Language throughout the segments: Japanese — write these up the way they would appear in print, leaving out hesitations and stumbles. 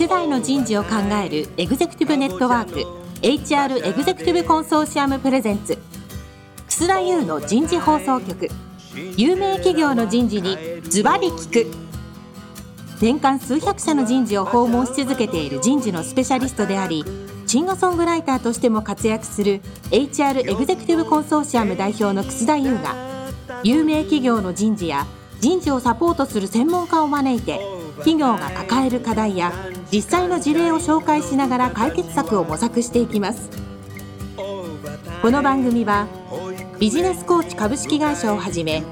世代の人事を考えるエグゼクティブネットワーク HR エグゼクティブコンソーシアムプレゼンツ、楠田優の人事放送局。有名企業の人事にズバリ聞く。年間数百社の人事を訪問し続けている人事のスペシャリストであり、シンガーソングライターとしても活躍する HR エグゼクティブコンソーシアム代表の楠田優が、有名企業の人事や人事をサポートする専門家を招いて、企業が抱える課題や実際の事例を紹介しながら解決策を模索していきます。この番組はビジネスコーチ株式会社をはじめ、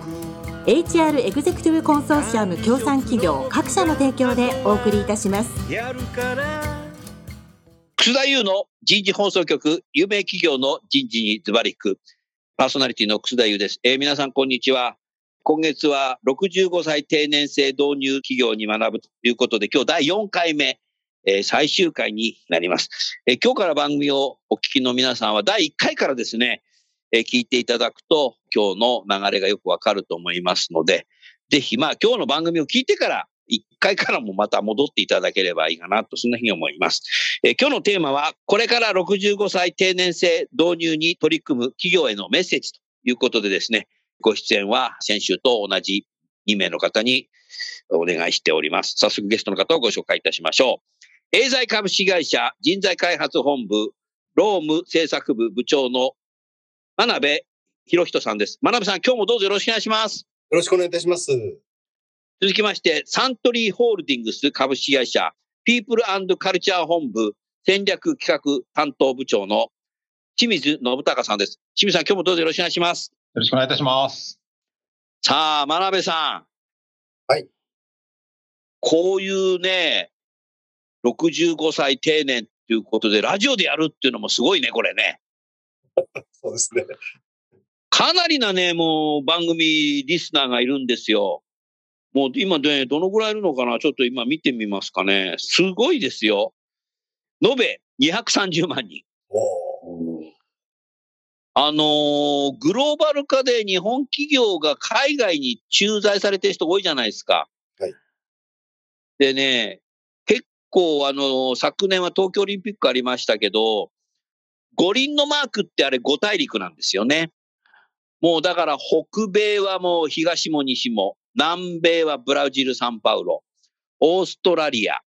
HR エグゼクティブコンソーシアム協賛企業各社の提供でお送りいたします。楠田優の人事放送局、有名企業の人事にズバリ聞く。パーソナリティの楠田優です。皆さんこんにちは。今月は65歳定年制導入企業に学ぶということで、今日第4回目、最終回になります。今日から番組をお聞きの皆さんは第1回からですね、聞いていただくと今日の流れがよくわかると思いますので、ぜひ今日の番組を聞いてから1回からもまた戻っていただければいいかなと、そんなふうに思います。今日のテーマは、これから65歳定年制導入に取り組む企業へのメッセージということでですね、ご出演は先週と同じ2名の方にお願いしております。早速ゲストの方をご紹介いたしましょう。エーザイ株式会社人材開発本部労務政策部部長の真鍋博人さんです。真鍋さん、今日もどうぞよろしくお願いします。よろしくお願いいたします。続きまして、サントリーホールディングス株式会社ピープル&カルチャー本部戦略企画担当部長の清水信孝さんです。清水さん、今日もどうぞよろしくお願いします。よろしくお願いいたします。さあ、真鍋さん。はい。こういうね、65歳定年ということで、ラジオでやるっていうのもすごいね、これね。そうですね。かなりなね、もう番組リスナーがいるんですよ。もう今ね、どのぐらいいるのかな、ちょっと今見てみますかね。すごいですよ。延べ230万人。グローバル化で日本企業が海外に駐在されてる人多いじゃないですか。はい。でね、結構昨年は東京オリンピックありましたけど、五輪のマークってあれ五大陸なんですよね。もうだから北米はもう東も西も、南米はブラジルサンパウロ、オーストラリア、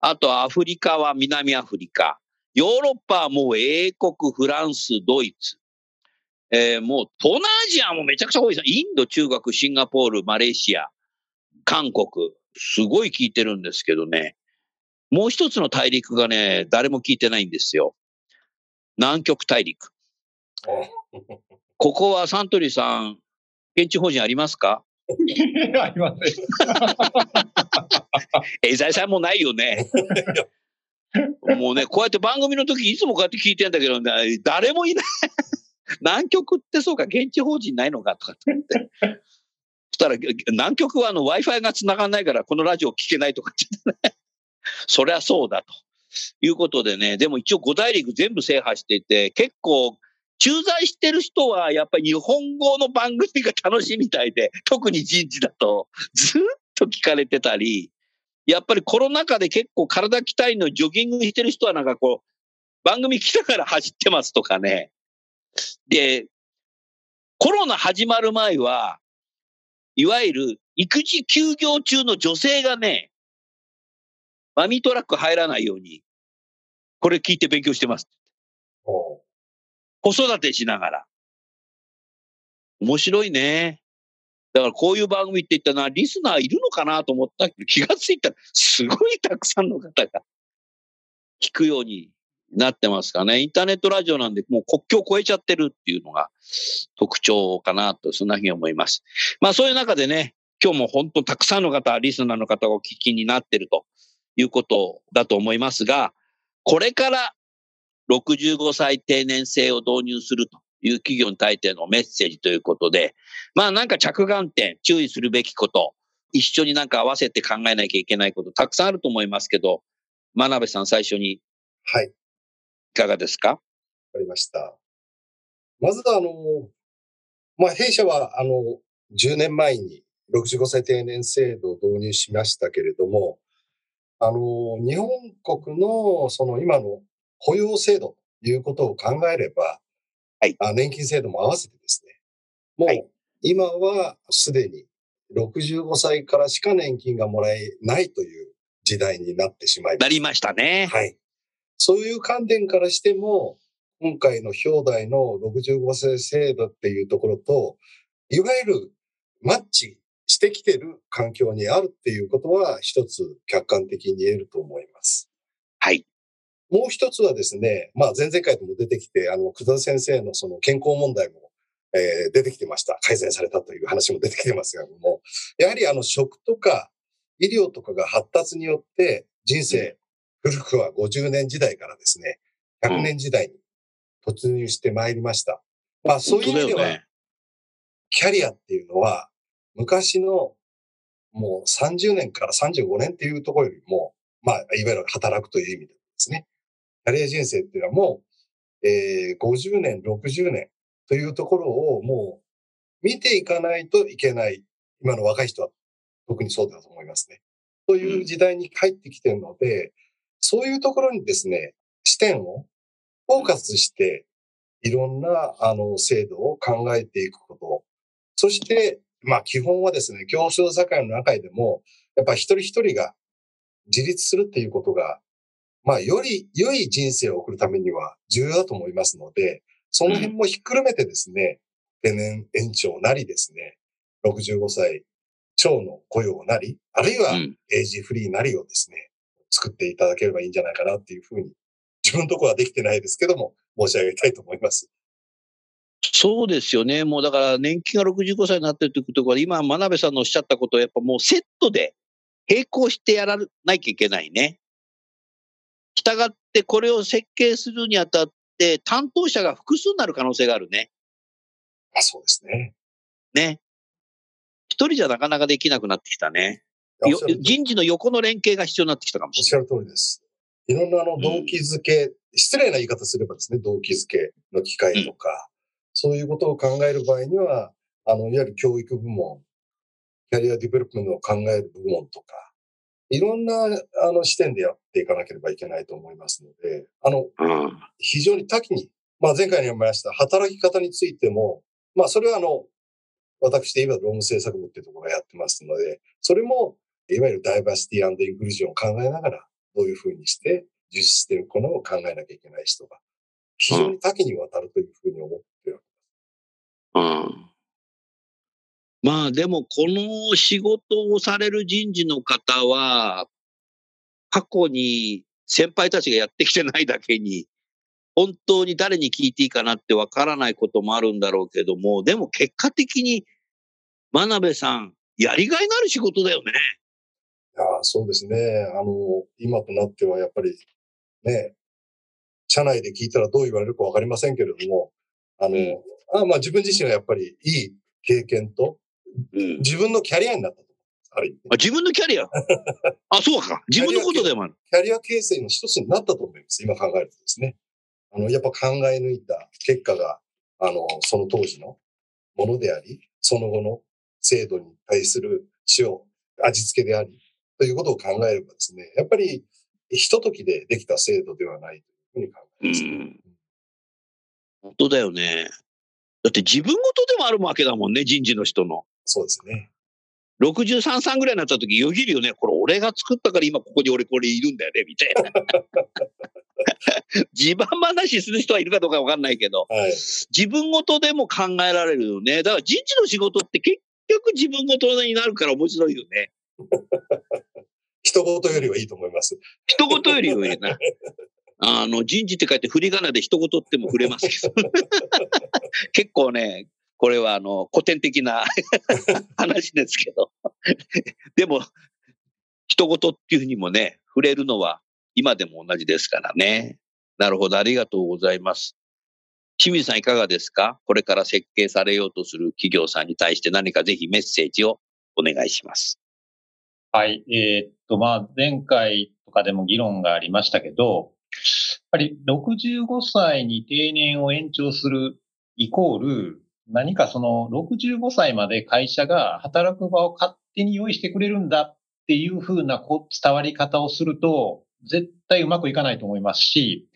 あとアフリカは南アフリカ、ヨーロッパはもう英国、フランス、ドイツ、もう東南アジアもめちゃくちゃ多いです。インド、中国、シンガポール、マレーシア、韓国、すごい聞いてるんですけどね、もう一つの大陸がね、誰も聞いてないんですよ。南極大陸。ここはサントリーさん、現地法人ありますか？ありません。エザイさんもないよね。もうね、こうやって番組の時いつもこうやって聞いてんだけど、ね、誰もいない。南極ってそうか、現地法人ないのかとかって。そしたら南極はWi-Fi が繋がんないからこのラジオ聞けないとかって、ね。そりゃそうだと。いうことでね、でも一応5大陸全部制覇していて、結構駐在してる人はやっぱり日本語の番組が楽しいみたいで、特に人事だとずっと聞かれてたり、やっぱりコロナ禍で結構体鍛えのジョギングしてる人はなんかこう番組来たから走ってますとかね。で、コロナ始まる前はいわゆる育児休業中の女性がね、マミートラック入らないようにこれ聞いて勉強してます。子育てしながら。面白いね。だからこういう番組って言ったらリスナーいるのかなと思ったけど、気がついたらすごいたくさんの方が聞くようになってますかね。インターネットラジオなんでもう国境を越えちゃってるっていうのが特徴かなと、そんなふうに思います。まあそういう中でね、今日も本当たくさんの方、リスナーの方がお聞きになってるということだと思いますが、これから65歳定年制を導入するという企業に対してのメッセージということで、なんか着眼点、注意するべきこと、一緒になんか合わせて考えなきゃいけないこと、たくさんあると思いますけど、真鍋さん最初に。はい。いかがですか？わかりました。まず弊社は10年前に65歳定年制度を導入しましたけれども、日本国のその今の保養制度ということを考えれば、はい、年金制度も合わせてですね、もう、はい、今はすでに65歳からしか年金がもらえないという時代になってしまいました。なりましたね。はい。そういう観点からしても、今回の表題の65歳制度っていうところと、いわゆるマッチしてきてる環境にあるっていうことは一つ客観的に言えると思います。はい。もう一つはですね、前々回でも出てきて、久田先生のその健康問題も、出てきてました。改善されたという話も出てきてますけれども、やはり食とか医療とかが発達によって人生、古くは50年時代からですね、100年時代に突入してまいりました。そういう意味では、キャリアっていうのは、昔のもう30年から35年っていうところよりも、いわゆる働くという意味でですね、キャリア人生っていうのはもう、50年、60年というところをもう見ていかないといけない。今の若い人は特にそうだと思いますね。という時代に帰ってきているので、そういうところにですね、視点をフォーカスして、いろんな制度を考えていくこと。そして、基本はですね、競争社会の中でも、やっぱ一人一人が自立するっていうことが、より良い人生を送るためには重要だと思いますので、その辺もひっくるめてですね、定年延長なりですね、65歳超の雇用なり、あるいはエイジフリーなりをですね、作っていただければいいんじゃないかなっていうふうに、自分のところはできてないですけども、申し上げたいと思います。そうですよね。もうだから年金が65歳になってるということは、今、真鍋さんのおっしゃったことをやっぱもうセットで並行してやらないといけないね。したがってこれを設計するにあたって担当者が複数になる可能性があるね。そうですね。ね。一人じゃなかなかできなくなってきたね。人事の横の連携が必要になってきたかもしれない。おっしゃる通りです。いろんな動機づけ、失礼な言い方すればですね、動機づけの機会とか、そういうことを考える場合には、いわゆる教育部門、キャリアディベロップメントを考える部門とか、いろんな視点でやっていかなければいけないと思いますので、非常に多岐に、前回にも言いました、働き方についても、それは私で今、労務政策部っていうところをやってますので、それも、いわゆるダイバーシティ&インクルージョンを考えながら、どういうふうにして実施していくのを考えなきゃいけない人が、非常に多岐にわたるというふうに思っているわけです。でも、この仕事をされる人事の方は、過去に先輩たちがやってきてないだけに、本当に誰に聞いていいかなってわからないこともあるんだろうけども、でも結果的に、真鍋さん、やりがいのある仕事だよね。そうですね。今となってはやっぱりね、社内で聞いたらどう言われるかわかりませんけれども、自分自身はやっぱりいい経験と、自分のキャリアになったと思います。ある意味。自分のキャリアそうか。自分のことでもある。キャリア形成の一つになったと思います。今考えるとですね。やっぱ考え抜いた結果が、その当時のものであり、その後の制度に対する味付けであり、ということを考えればですね、やっぱりひとときでできた制度ではないというふうに考えます。本当だよね。だって自分事でもあるわけだもんね、人事の人の。そうですね。63歳ぐらいになった時よぎるよね。これ俺が作ったから今ここに俺これいるんだよね、みたいな。自慢話する人はいるかどうかわかんないけど、自分事でも考えられるよね。だから人事の仕事って結局自分事になるから面白いよね。人事よりはいいと思います。人事よりはいいな。人事って書いて振り仮名で人事っても触れますけど。結構ね、これは古典的な話ですけど。でも、人事っていうふうにもね、触れるのは今でも同じですからね。なるほど、ありがとうございます。清水さんいかがですか？これから設計されようとする企業さんに対して何かぜひメッセージをお願いします。はい。前回とかでも議論がありましたけど、やっぱり65歳に定年を延長するイコール、何か65歳まで会社が働く場を勝手に用意してくれるんだっていうふうな伝わり方をすると、絶対うまくいかないと思いますし、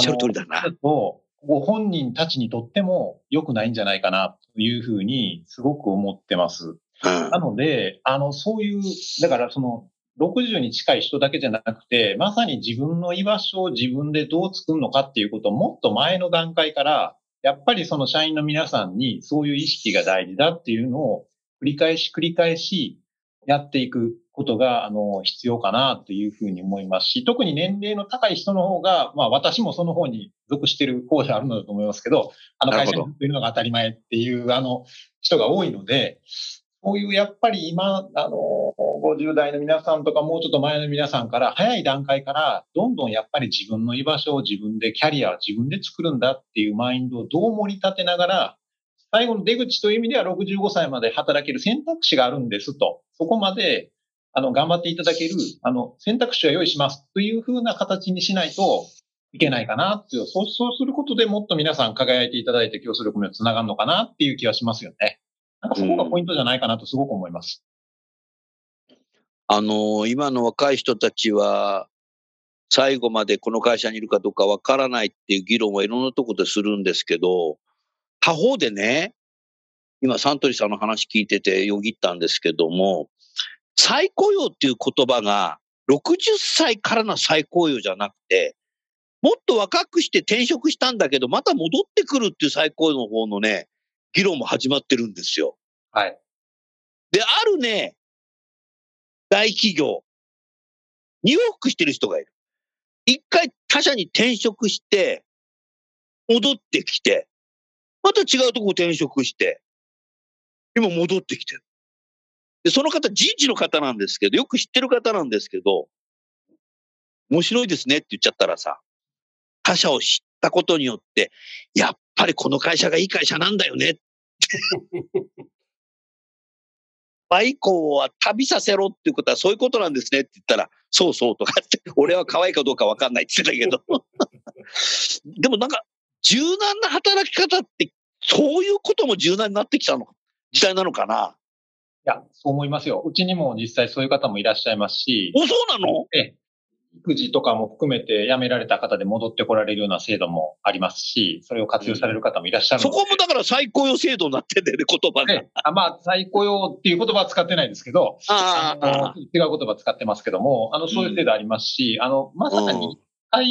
その通りだな。ご本人たちにとっても良くないんじゃないかなというふうにすごく思ってます。なので、そういう、だからその60に近い人だけじゃなくて、まさに自分の居場所を自分でどう作るのかっていうことをもっと前の段階から、やっぱりその社員の皆さんにそういう意識が大事だっていうのを繰り返しやっていくことが、必要かなというふうに思いますし、特に年齢の高い人の方が、まあ私もその方に属している方であるのだと思いますけど、会社にいるのが当たり前っていう、人が多いので、そういうやっぱり今、50代の皆さんとかもうちょっと前の皆さんから、早い段階から、どんどんやっぱり自分の居場所を自分で、キャリアを自分で作るんだっていうマインドをどう盛り立てながら、最後の出口という意味では65歳まで働ける選択肢があるんですと、そこまで頑張っていただける選択肢を用意しますというふうな形にしないといけないかなっていう、そうすることでもっと皆さん輝いていただいて競争力につながるのかなっていう気はしますよね。そこがポイントじゃないかなとすごく思います。今の若い人たちは最後までこの会社にいるかどうかわからないっていう議論はいろんなところでするんですけど、他方でね、今サントリーさんの話聞いててよぎったんですけども、再雇用っていう言葉が60歳からの再雇用じゃなくて、もっと若くして転職したんだけどまた戻ってくるっていう再雇用の方のね、議論も始まってるんですよ。はい。で、あるね、大企業に往復してる人がいる。一回他社に転職して戻ってきて、また違うとこ転職して、今戻ってきてる。で、その方、人事の方なんですけど、よく知ってる方なんですけど、面白いですねって言っちゃったらさ、他社を知ったことによって、やっぱりこの会社がいい会社なんだよねって。若い子は旅させろっていうことはそういうことなんですねって言ったら、そうそうとかって、俺は可愛いかどうかわかんないって言ってたけど。でもなんか、柔軟な働き方って、そういうことも柔軟になってきた時代なのかな。いや、そう思いますよ。うちにも実際そういう方もいらっしゃいますし。お、そうなの？育児とかも含めて辞められた方で戻ってこられるような制度もありますし、それを活用される方もいらっしゃるので、そこもだから再雇用制度になってんだよね、言葉が。まあ、再雇用っていう言葉は使ってないんですけど、違う言葉使ってますけども、そういう制度ありますし、まさに、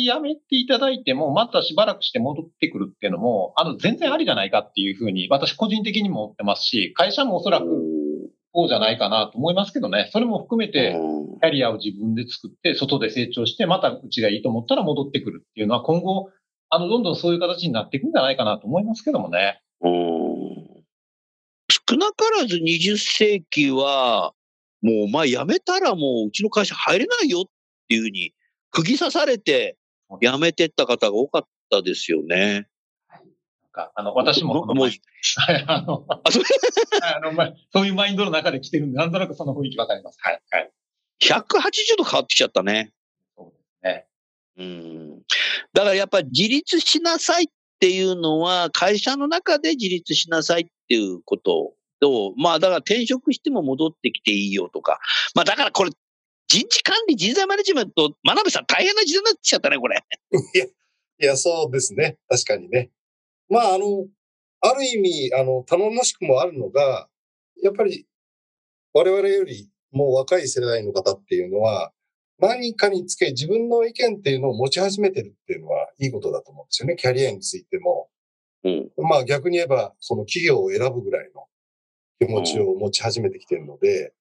やめていただいても、またしばらくして戻ってくるっていうのも、全然ありじゃないかっていうふうに、私個人的にも思ってますし、会社もおそらく、そうじゃないかなと思いますけどね。それも含めて、キャリアを自分で作って、外で成長して、またうちがいいと思ったら戻ってくるっていうのは、今後、どんどんそういう形になっていくんじゃないかなと思いますけどもね。少なからず20世紀は、もうお前辞めたらもううちの会社入れないよっていうふうに、釘刺されて辞めてった方が多かったですよね。私もこの前、そういうマインドの中で来てるんで、なんとなくその雰囲気わかります。はい。はい。180度変わってきちゃったね。そうですね。だからやっぱり自立しなさいっていうのは、会社の中で自立しなさいっていうことと、まあだから転職しても戻ってきていいよとか、まあだからこれ、人事管理、人材マネジメント、真鍋さん大変な時代になっちゃったね、これ。いや、そうですね。確かにね。まあ、ある意味、頼もしくもあるのが、やっぱり、我々よりもう若い世代の方っていうのは、何かにつけ自分の意見っていうのを持ち始めてるっていうのはいいことだと思うんですよね。キャリアについても。まあ、逆に言えば、その企業を選ぶぐらいの気持ちを持ち始めてきてるので、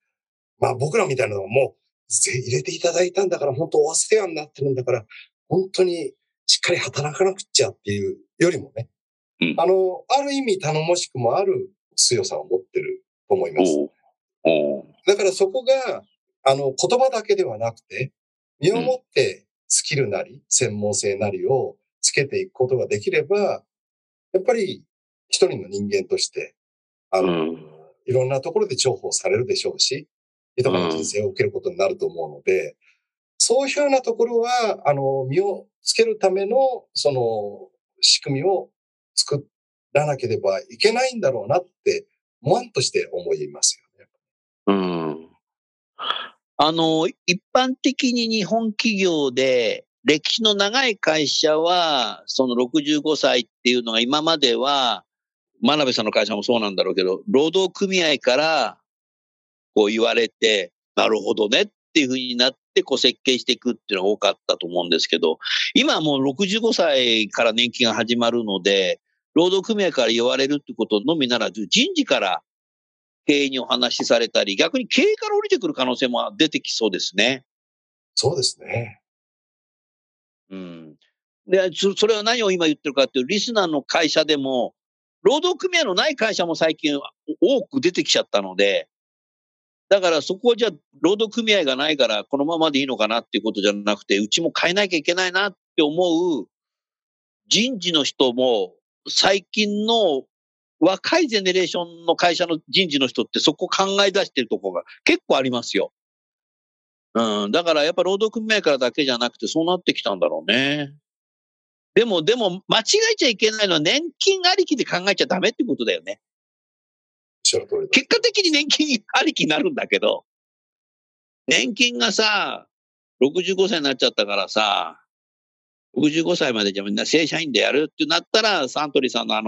まあ、僕らみたいなのはもう、入れていただいたんだから、本当お世話になってるんだから、本当にしっかり働かなくちゃっていうよりもね、ある意味頼もしくもある強さを持ってると思います。だからそこが、言葉だけではなくて、身をもってスキルなり、専門性なりをつけていくことができれば、やっぱり一人の人間として、いろんなところで重宝されるでしょうし、豊かな人生を受けることになると思うので、そういうようなところは、身をつけるための、その、仕組みを作らなければいけないんだろうなって、もわんとして思いますよね。一般的に日本企業で歴史の長い会社は、その65歳っていうのが今までは、真鍋さんの会社もそうなんだろうけど、労働組合からこう言われて、なるほどねっていうふうになってこう設計していくっていうのが多かったと思うんですけど、今はもう65歳から年金が始まるので、労働組合から言われるってことのみならず、人事から経営にお話しされたり、逆に経営から降りてくる可能性も出てきそうですね。そうですね。うん。で、それは何を今言ってるかっていう、リスナーの会社でも、労働組合のない会社も最近多く出てきちゃったので、だからそこをじゃあ、労働組合がないからこのままでいいのかなっていうことじゃなくて、うちも変えなきゃいけないなって思う人事の人も、最近の若いジェネレーションの会社の人事の人ってそこを考え出してるところが結構ありますよ。だからやっぱ労働組合からだけじゃなくてそうなってきたんだろうね。でも間違えちゃいけないのは年金ありきで考えちゃダメってことだよね。結果的に年金ありきになるんだけど、年金がさ、65歳になっちゃったからさ、65歳までじゃみんな正社員でやるってなったら、サントリーさんの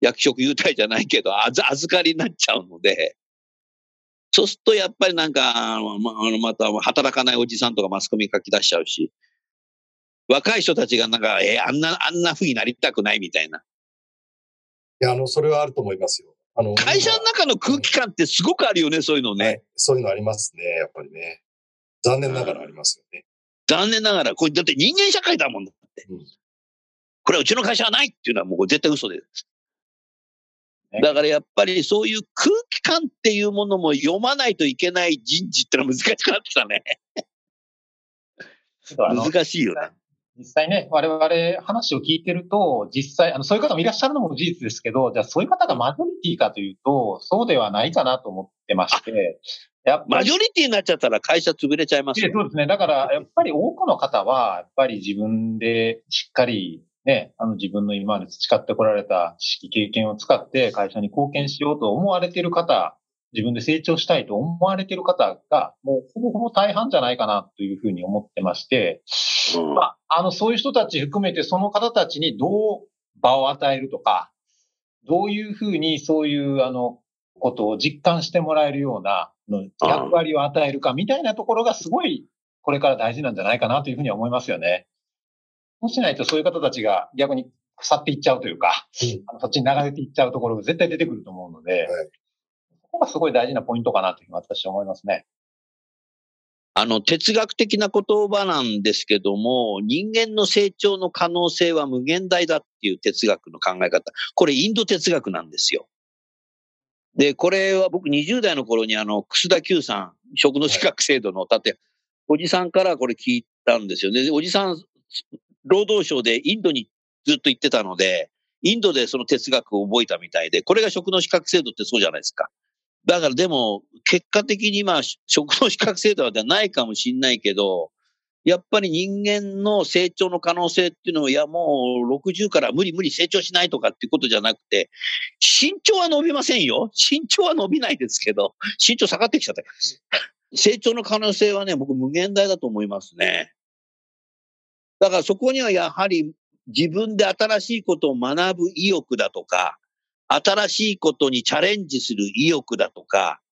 役職優待じゃないけど、預かりになっちゃうので、そうするとやっぱりなんか、また働かないおじさんとかマスコミ書き出しちゃうし、若い人たちがなんか、あんな風になりたくないみたいな。いや、それはあると思いますよ。会社の中の空気感ってすごくあるよね、そういうのね。はい、そういうのありますね、やっぱりね。残念ながらありますよね。残念ながら、これだって人間社会だもんだって。うん、これはうちの会社はないっていうのはもう絶対嘘です。だからやっぱりそういう空気感っていうものも読まないといけない人事ってのは難しくなってきたね。難しいよね。実際ね、我々話を聞いてると、実際、そういう方もいらっしゃるのも事実ですけど、じゃあそういう方がマジョリティかというと、そうではないかなと思ってまして。やっぱマジョリティになっちゃったら会社潰れちゃいますよ。そうですね。だから、やっぱり多くの方は、やっぱり自分でしっかり、ね、自分の今まで培ってこられた知識、経験を使って会社に貢献しようと思われている方、自分で成長したいと思われている方が、もうほぼほぼ大半じゃないかなというふうに思ってまして、まあ、そういう人たち含めてその方たちにどう場を与えるとか、どういうふうにそういう、ことを実感してもらえるような、役割を与えるかみたいなところがすごい、これから大事なんじゃないかなというふうには思いますよね。そうしないとそういう方たちが逆に腐っていっちゃうというか、そっちに流れていっちゃうところが絶対出てくると思うので、そこがすごい大事なポイントかなというふうに私は思いますね。哲学的な言葉なんですけども、人間の成長の可能性は無限大だっていう哲学の考え方。これインド哲学なんですよ。で、これは僕20代の頃に楠田久さん、食の資格制度の立て、おじさんからこれ聞いたんですよね。おじさん、労働省でインドにずっと行ってたので、インドでその哲学を覚えたみたいで、これが食の資格制度ってそうじゃないですか。だからでも、結果的に今、食の資格制度ではないかもしれないけど、やっぱり人間の成長の可能性っていうのは、いやもう60から無理成長しないとかっていうことじゃなくて、身長は伸びませんよ。身長は伸びないですけど、身長下がってきちゃった。成長の可能性はね、僕無限大だと思いますね。だからそこにはやはり自分で新しいことを学ぶ意欲だとか、新しいことにチャレンジする意欲だとか、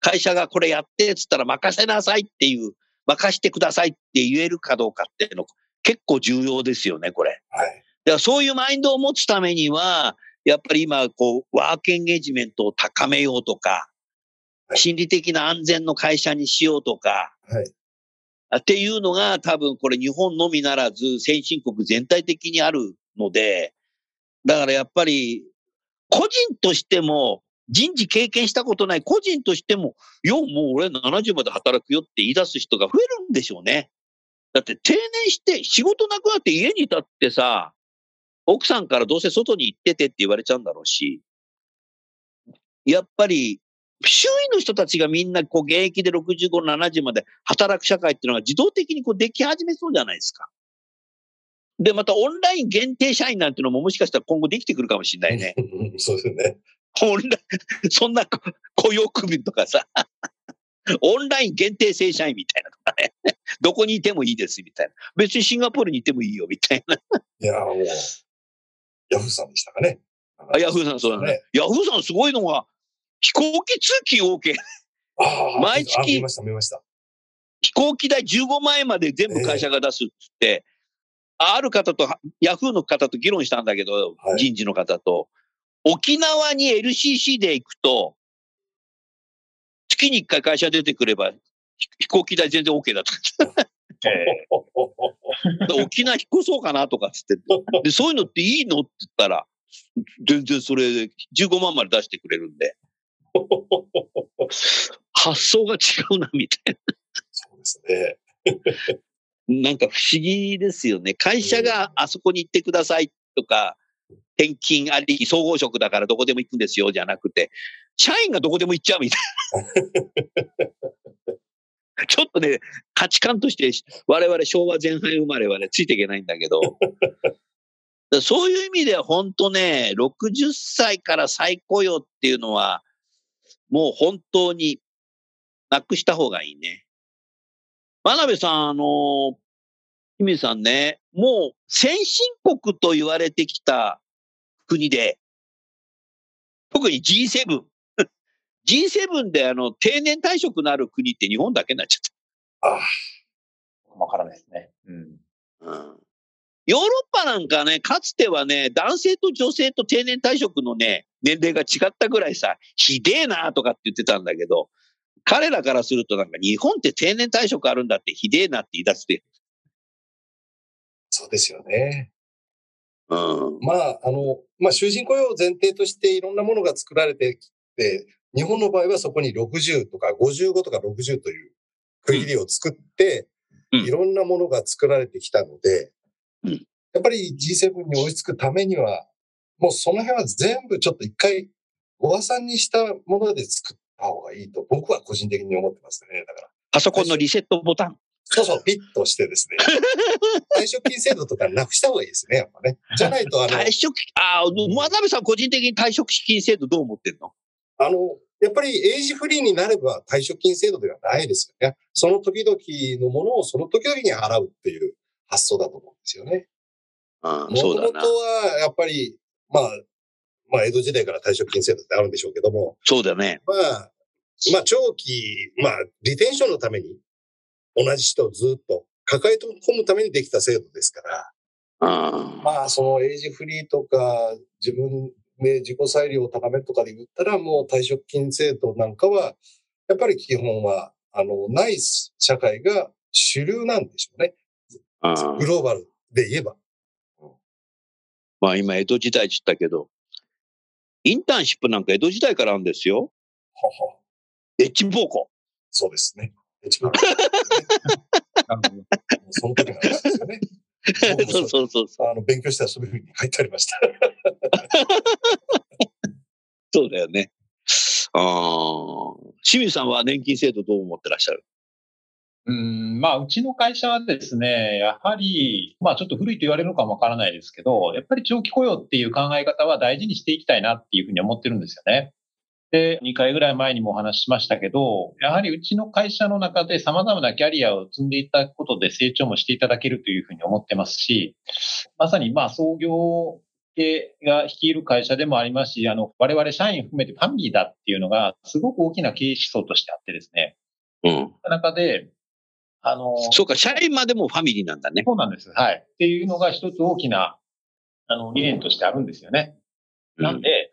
会社がこれやってっつったら任せなさいっていう、任してくださいって言えるかどうかっていうの結構重要ですよね、これ。はい。だからそういうマインドを持つためには、やっぱり今こうワークエンゲージメントを高めようとか、心理的な安全の会社にしようとか、はい。っていうのが多分これ日本のみならず先進国全体的にあるので、だからやっぱり個人としても人事経験したことない個人としても、もう俺70まで働くよって言い出す人が増えるんでしょうね。だって定年して仕事なくなって家にいたってさ、奥さんからどうせ外に行っててって言われちゃうんだろうし、やっぱり周囲の人たちがみんなこう現役で65、70まで働く社会っていうのが自動的にこうでき始めそうじゃないですか。で、またオンライン限定社員なんていうのももしかしたら今後できてくるかもしれないね。そうですね。そんな雇用組とかさオンライン限定正社員みたいなとかね。どこにいてもいいですみたいな。別にシンガポールにいてもいいよみたいな。いや、もう、ヤフーさんでしたかね。あ、ヤフーさんそうだね。ヤフーさんすごいのは、飛行機通勤 OK。毎月、飛行機代15万円まで全部会社が出すっつって、ある方と、ヤフーの方と議論したんだけど、はい、人事の方と、沖縄に LCC で行くと、月に1回会社出てくれば、飛行機代全然 OK だった。沖縄引っ越そうかなとかっつってで、そういうのっていいのって言ったら、全然それ15万まで出してくれるんで。発想が違うな、みたいな。そうですね。なんか不思議ですよね。会社があそこに行ってくださいとか、転勤あり、総合職だからどこでも行くんですよ、じゃなくて、社員がどこでも行っちゃうみたいな。ちょっとね、価値観として我々昭和前半生まれはね、ついていけないんだけど、そういう意味では本当ね、60歳から再雇用っていうのは、もう本当になくした方がいいね。真鍋さん、清水さんね、もう先進国と言われてきた国で、特に G7。G7 で定年退職のある国って日本だけになっちゃった。ああ、わからないですね。うん。うん。ヨーロッパなんかね、かつてはね、男性と女性と定年退職のね、年齢が違ったぐらいさ、ひでえなとかって言ってたんだけど、彼らからするとなんか日本って定年退職あるんだってひでえなって言い出して。そうですよね。うん。まあ、終身雇用を前提としていろんなものが作られてきて、日本の場合はそこに60とか55とか60という区切りを作って、いろんなものが作られてきたので、やっぱり G7 に追いつくためには、もうその辺は全部ちょっと一回、ご破算にしたもので作った方がいいと、僕は個人的に思ってますね。だから。パソコンのリセットボタン。そうそう、ピッとしてですね。退職金制度とかなくした方がいいですね、やっぱね。じゃないと真鍋さん個人的に退職金制度どう思ってんの？やっぱりエイジフリーになれば退職金制度ではないですよね。その時々のものをその時々に払うっていう発想だと思うんですよね。もともとはやっぱり、まあ、江戸時代から退職金制度ってあるんでしょうけども。そうだね。まあ、長期、リテンションのために、同じ人をずっと抱え込むためにできた制度ですから。そのエイジフリーとか、自分、で、自己裁量を高めるとかで言ったら、もう退職金制度なんかは、やっぱり基本は、ない社会が主流なんでしょうね。グローバルで言えば。今、江戸時代って言ったけど、インターンシップなんか江戸時代からあるんですよ。エッチ奉公。そうですね。エッチ奉公。その時の話ですよね。そう。勉強したらそういうふうに書いてありました。そうだよね。清水さんは年金制度どう思ってらっしゃる？うちの会社はですね、やはり、ちょっと古いと言われるのかもわからないですけど、やっぱり長期雇用っていう考え方は大事にしていきたいなっていうふうに思ってるんですよね。で、2回ぐらい前にもお話ししましたけど、やはりうちの会社の中で様々なキャリアを積んでいただくことで成長もしていただけるというふうに思ってますし、まさに創業系が率いる会社でもありますし、我々社員含めてファミリーだっていうのがすごく大きな経営思想としてあってですね。その中で、そうか、社員までもファミリーなんだね。そうなんです。はい。っていうのが一つ大きな、理念としてあるんですよね。なんで、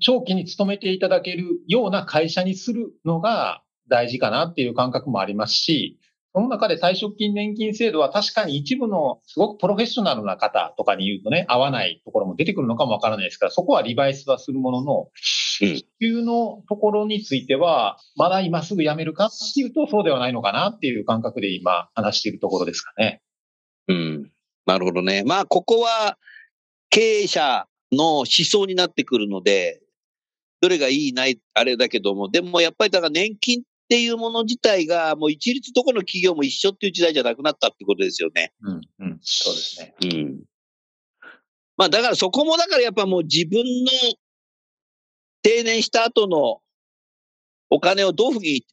長期に勤めていただけるような会社にするのが大事かなっていう感覚もありますし、その中で退職金年金制度は確かに一部のすごくプロフェッショナルな方とかに言うとね、合わないところも出てくるのかもわからないですから、そこはリバイスはするものの、支給のところについては、まだ今すぐ辞めるかっていうとそうではないのかなっていう感覚で今話しているところですかね。なるほどね。ここは経営者の思想になってくるので、どれがいいないあれだけども、でもやっぱりだから年金っていうもの自体がもう一律どこの企業も一緒っていう時代じゃなくなったってことですよね。そうですね。だからそこもだからやっぱもう自分の定年した後のお金をどういうふうに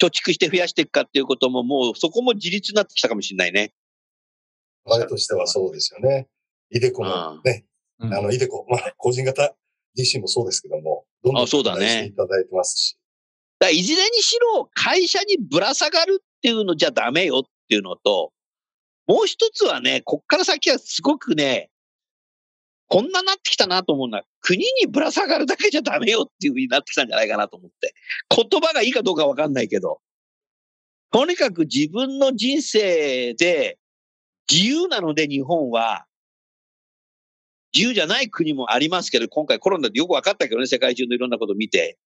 貯蓄して増やしていくかっていうことも、もうそこも自立になってきたかもしれないね。我々としてはそうですよね。イデコもね、イデコ、まあ、個人型 DC もそうですけども、どんどん期待していただいてますし。だからいずれにしろ、会社にぶら下がるっていうのじゃダメよっていうのと、もう一つはね、こっから先はすごくね、こんななってきたなと思うのは、国にぶら下がるだけじゃダメよっていう風になってきたんじゃないかなと思って。言葉がいいかどうかわかんないけど、とにかく自分の人生で自由なので日本は、自由じゃない国もありますけど、今回コロナでよくわかったけどね、世界中のいろんなことを見て。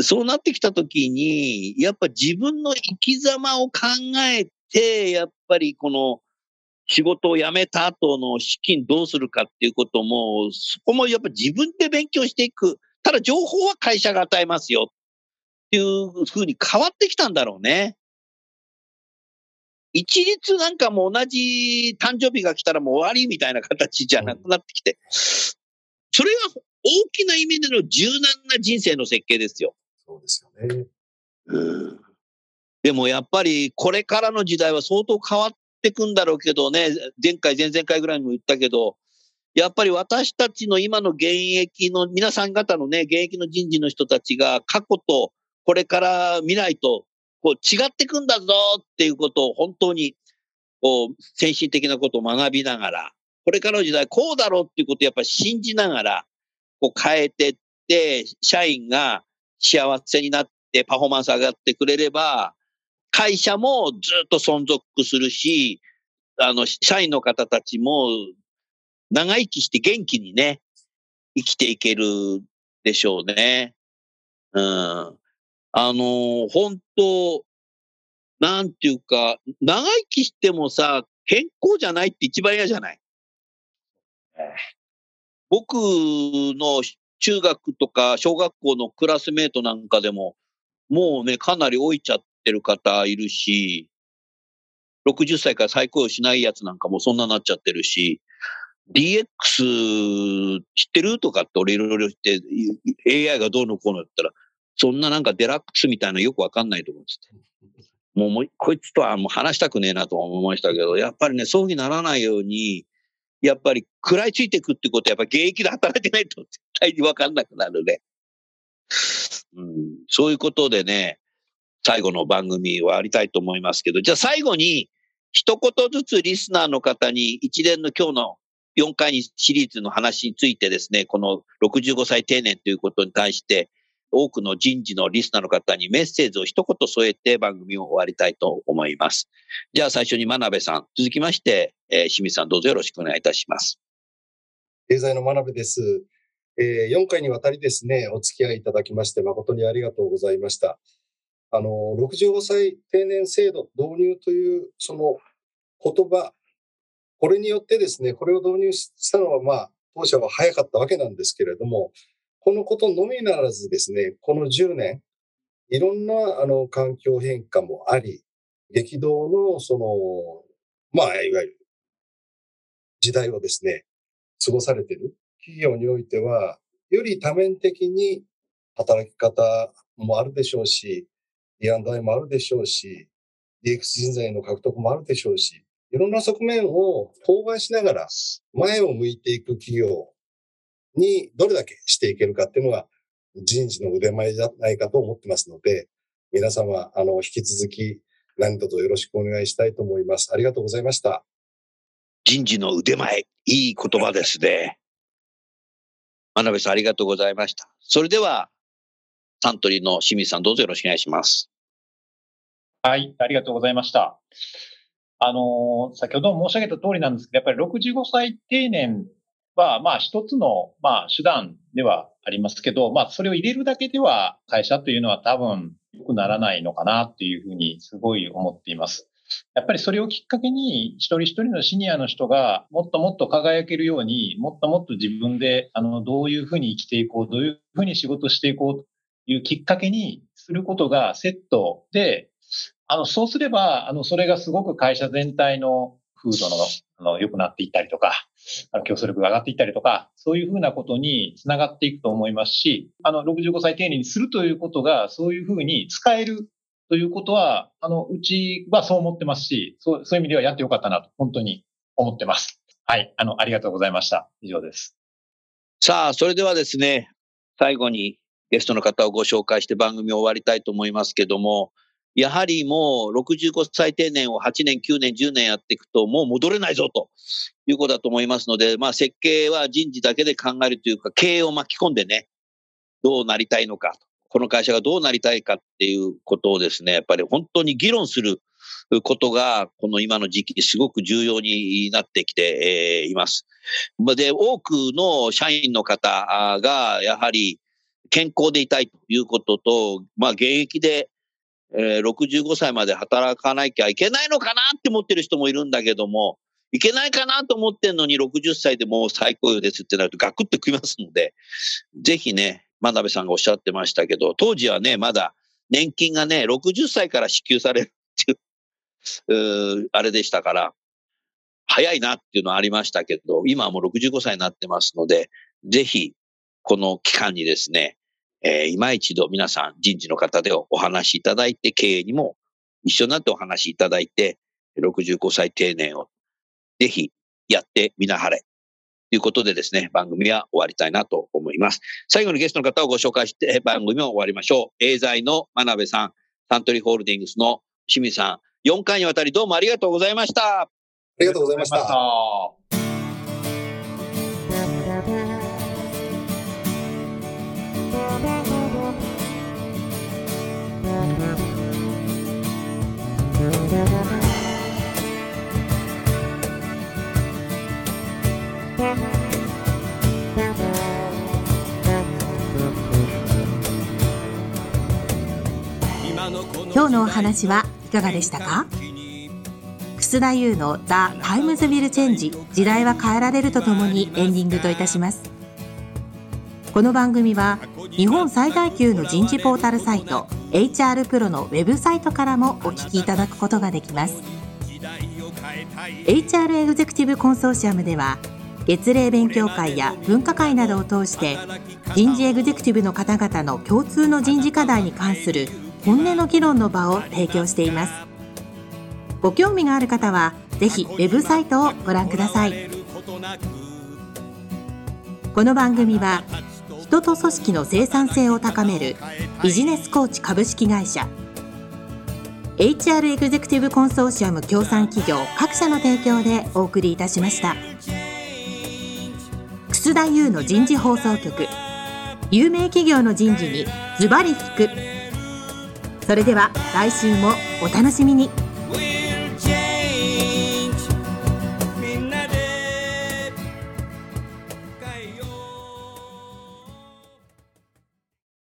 そうなってきたときに、やっぱ自分の生き様を考えて、やっぱりこの、仕事を辞めた後の資金どうするかっていうことも、そこもやっぱ自分で勉強していく。ただ情報は会社が与えますよっていうふうに変わってきたんだろうね。一律なんかも同じ誕生日が来たらもう終わりみたいな形じゃなくなってきて。それは大きな意味での柔軟な人生の設計ですよ。そうですよね。でもやっぱりこれからの時代は相当変わってくんだろうけどね、前回前々回ぐらいにも言ったけど、やっぱり私たちの今の現役の皆さん方のね、現役の人事の人たちが過去とこれから未来とこう違ってくんだぞっていうことを本当にこう先進的なことを学びながら、これからの時代こうだろうっていうことをやっぱり信じながらこう変えてって、社員が幸せになってパフォーマンス上がってくれれば、会社もずっと存続するし、社員の方たちも長生きして元気にね、生きていけるでしょうね。本当、なんていうか、長生きしてもさ、健康じゃないって一番嫌じゃない。僕の中学とか小学校のクラスメートなんかでも、もうね、かなり老いちゃって、てる方いるし、60歳から再雇用しないやつなんかもそんななっちゃってるし、 DX 知ってるとかって俺いろいろ知って AI がどうのこうのって言ったら、そんななんかデラックスみたいなよくわかんないと思うんですってもうこいつとはもう話したくねえなと思いましたけど、やっぱりね、そうにならないようにやっぱり食らいついていくってことはやっぱり現役で働いてないと絶対にわかんなくなるね、そういうことでね、最後の番組を終わりたいと思いますけど、じゃあ最後に一言ずつリスナーの方に一連の今日の4回シリーズの話についてですね、この65歳定年ということに対して多くの人事のリスナーの方にメッセージを一言添えて番組を終わりたいと思います。じゃあ最初に真鍋さん、続きまして、清水さんどうぞよろしくお願いいたします。経済の真鍋です。4回にわたりですね、お付き合いいただきまして誠にありがとうございました。65歳定年制度導入というその言葉、これによってですね、これを導入したのは、まあ、当社は早かったわけなんですけれども、このことのみならずですね、この10年、いろんな環境変化もあり、激動のその、まあ、いわゆる時代をですね、過ごされている企業においては、より多面的に働き方もあるでしょうし、D&I もあるでしょうし、DX 人材の獲得もあるでしょうし、いろんな側面を包含しながら前を向いていく企業にどれだけしていけるかっていうのが人事の腕前じゃないかと思ってますので、皆様、引き続き何卒よろしくお願いしたいと思います。ありがとうございました。人事の腕前、いい言葉ですね。真鍋さん、ありがとうございました。それでは、サントリーの清水さん、どうぞよろしくお願いします。はい、ありがとうございました。先ほども申し上げた通りなんですけど、やっぱり65歳定年は、まあ一つの、まあ手段ではありますけど、まあそれを入れるだけでは会社というのは多分良くならないのかなっていうふうにすごい思っています。やっぱりそれをきっかけに一人一人のシニアの人がもっともっと輝けるように、もっともっと自分でどういうふうに生きていこう、どういうふうに仕事していこう、いうきっかけにすることがセットで、そうすれば、それがすごく会社全体の風土の、良くなっていったりとか、競争力が上がっていったりとか、そういうふうなことにつながっていくと思いますし、65歳定年にするということが、そういうふうに使えるということは、うちはそう思ってますし、そういう意味ではやってよかったなと、本当に思ってます。はい、ありがとうございました。以上です。さあ、それではですね、最後にゲストの方をご紹介して番組を終わりたいと思いますけども、やはりもう65歳定年を8年、9年、10年やっていくと、もう戻れないぞということだと思いますので、まあ設計は人事だけで考えるというか、経営を巻き込んでね、どうなりたいのか、この会社がどうなりたいかっていうことをですね、やっぱり本当に議論することが、この今の時期すごく重要になってきています。で、多くの社員の方がやはり健康でいたいということと、まあ現役で65歳まで働かなきゃいけないのかなって思ってる人もいるんだけども、いけないかなと思ってるのに60歳でもう再雇用ですってなるとガクッときますので、ぜひね、真鍋さんがおっしゃってましたけど、当時はね、まだ年金がね、60歳から支給されるっていう、あれでしたから、早いなっていうのはありましたけど、今はもう65歳になってますので、ぜひ、この期間にですね、今一度皆さん人事の方でお話しいただいて、経営にも一緒になってお話しいただいて、65歳定年をぜひやってみなはれということでですね、番組は終わりたいなと思います。最後にゲストの方をご紹介して番組を終わりましょう。エーザイの真鍋さん、サントリーホールディングスの清水さん、4回にわたりどうもありがとうございました。ありがとうございました。今日のお話はいかがでしたか？楠田優の The Times Will Change 時代は変えられるとともにエンディングといたします。この番組は日本最大級の人事ポータルサイト HR プロのウェブサイトからもお聞きいただくことができます。HR エグゼクティブコンソーシアムでは月例勉強会や分科会などを通して人事エグゼクティブの方々の共通の人事課題に関する本音の議論の場を提供しています。ご興味がある方はぜひウェブサイトをご覧ください。この番組は人と組織の生産性を高めるビジネスコーチ株式会社、 HR エグゼクティブコンソーシアム協賛企業各社の提供でお送りいたしました。楠田優の人事放送局、有名企業の人事にズバリ聞く。それでは来週もお楽しみに。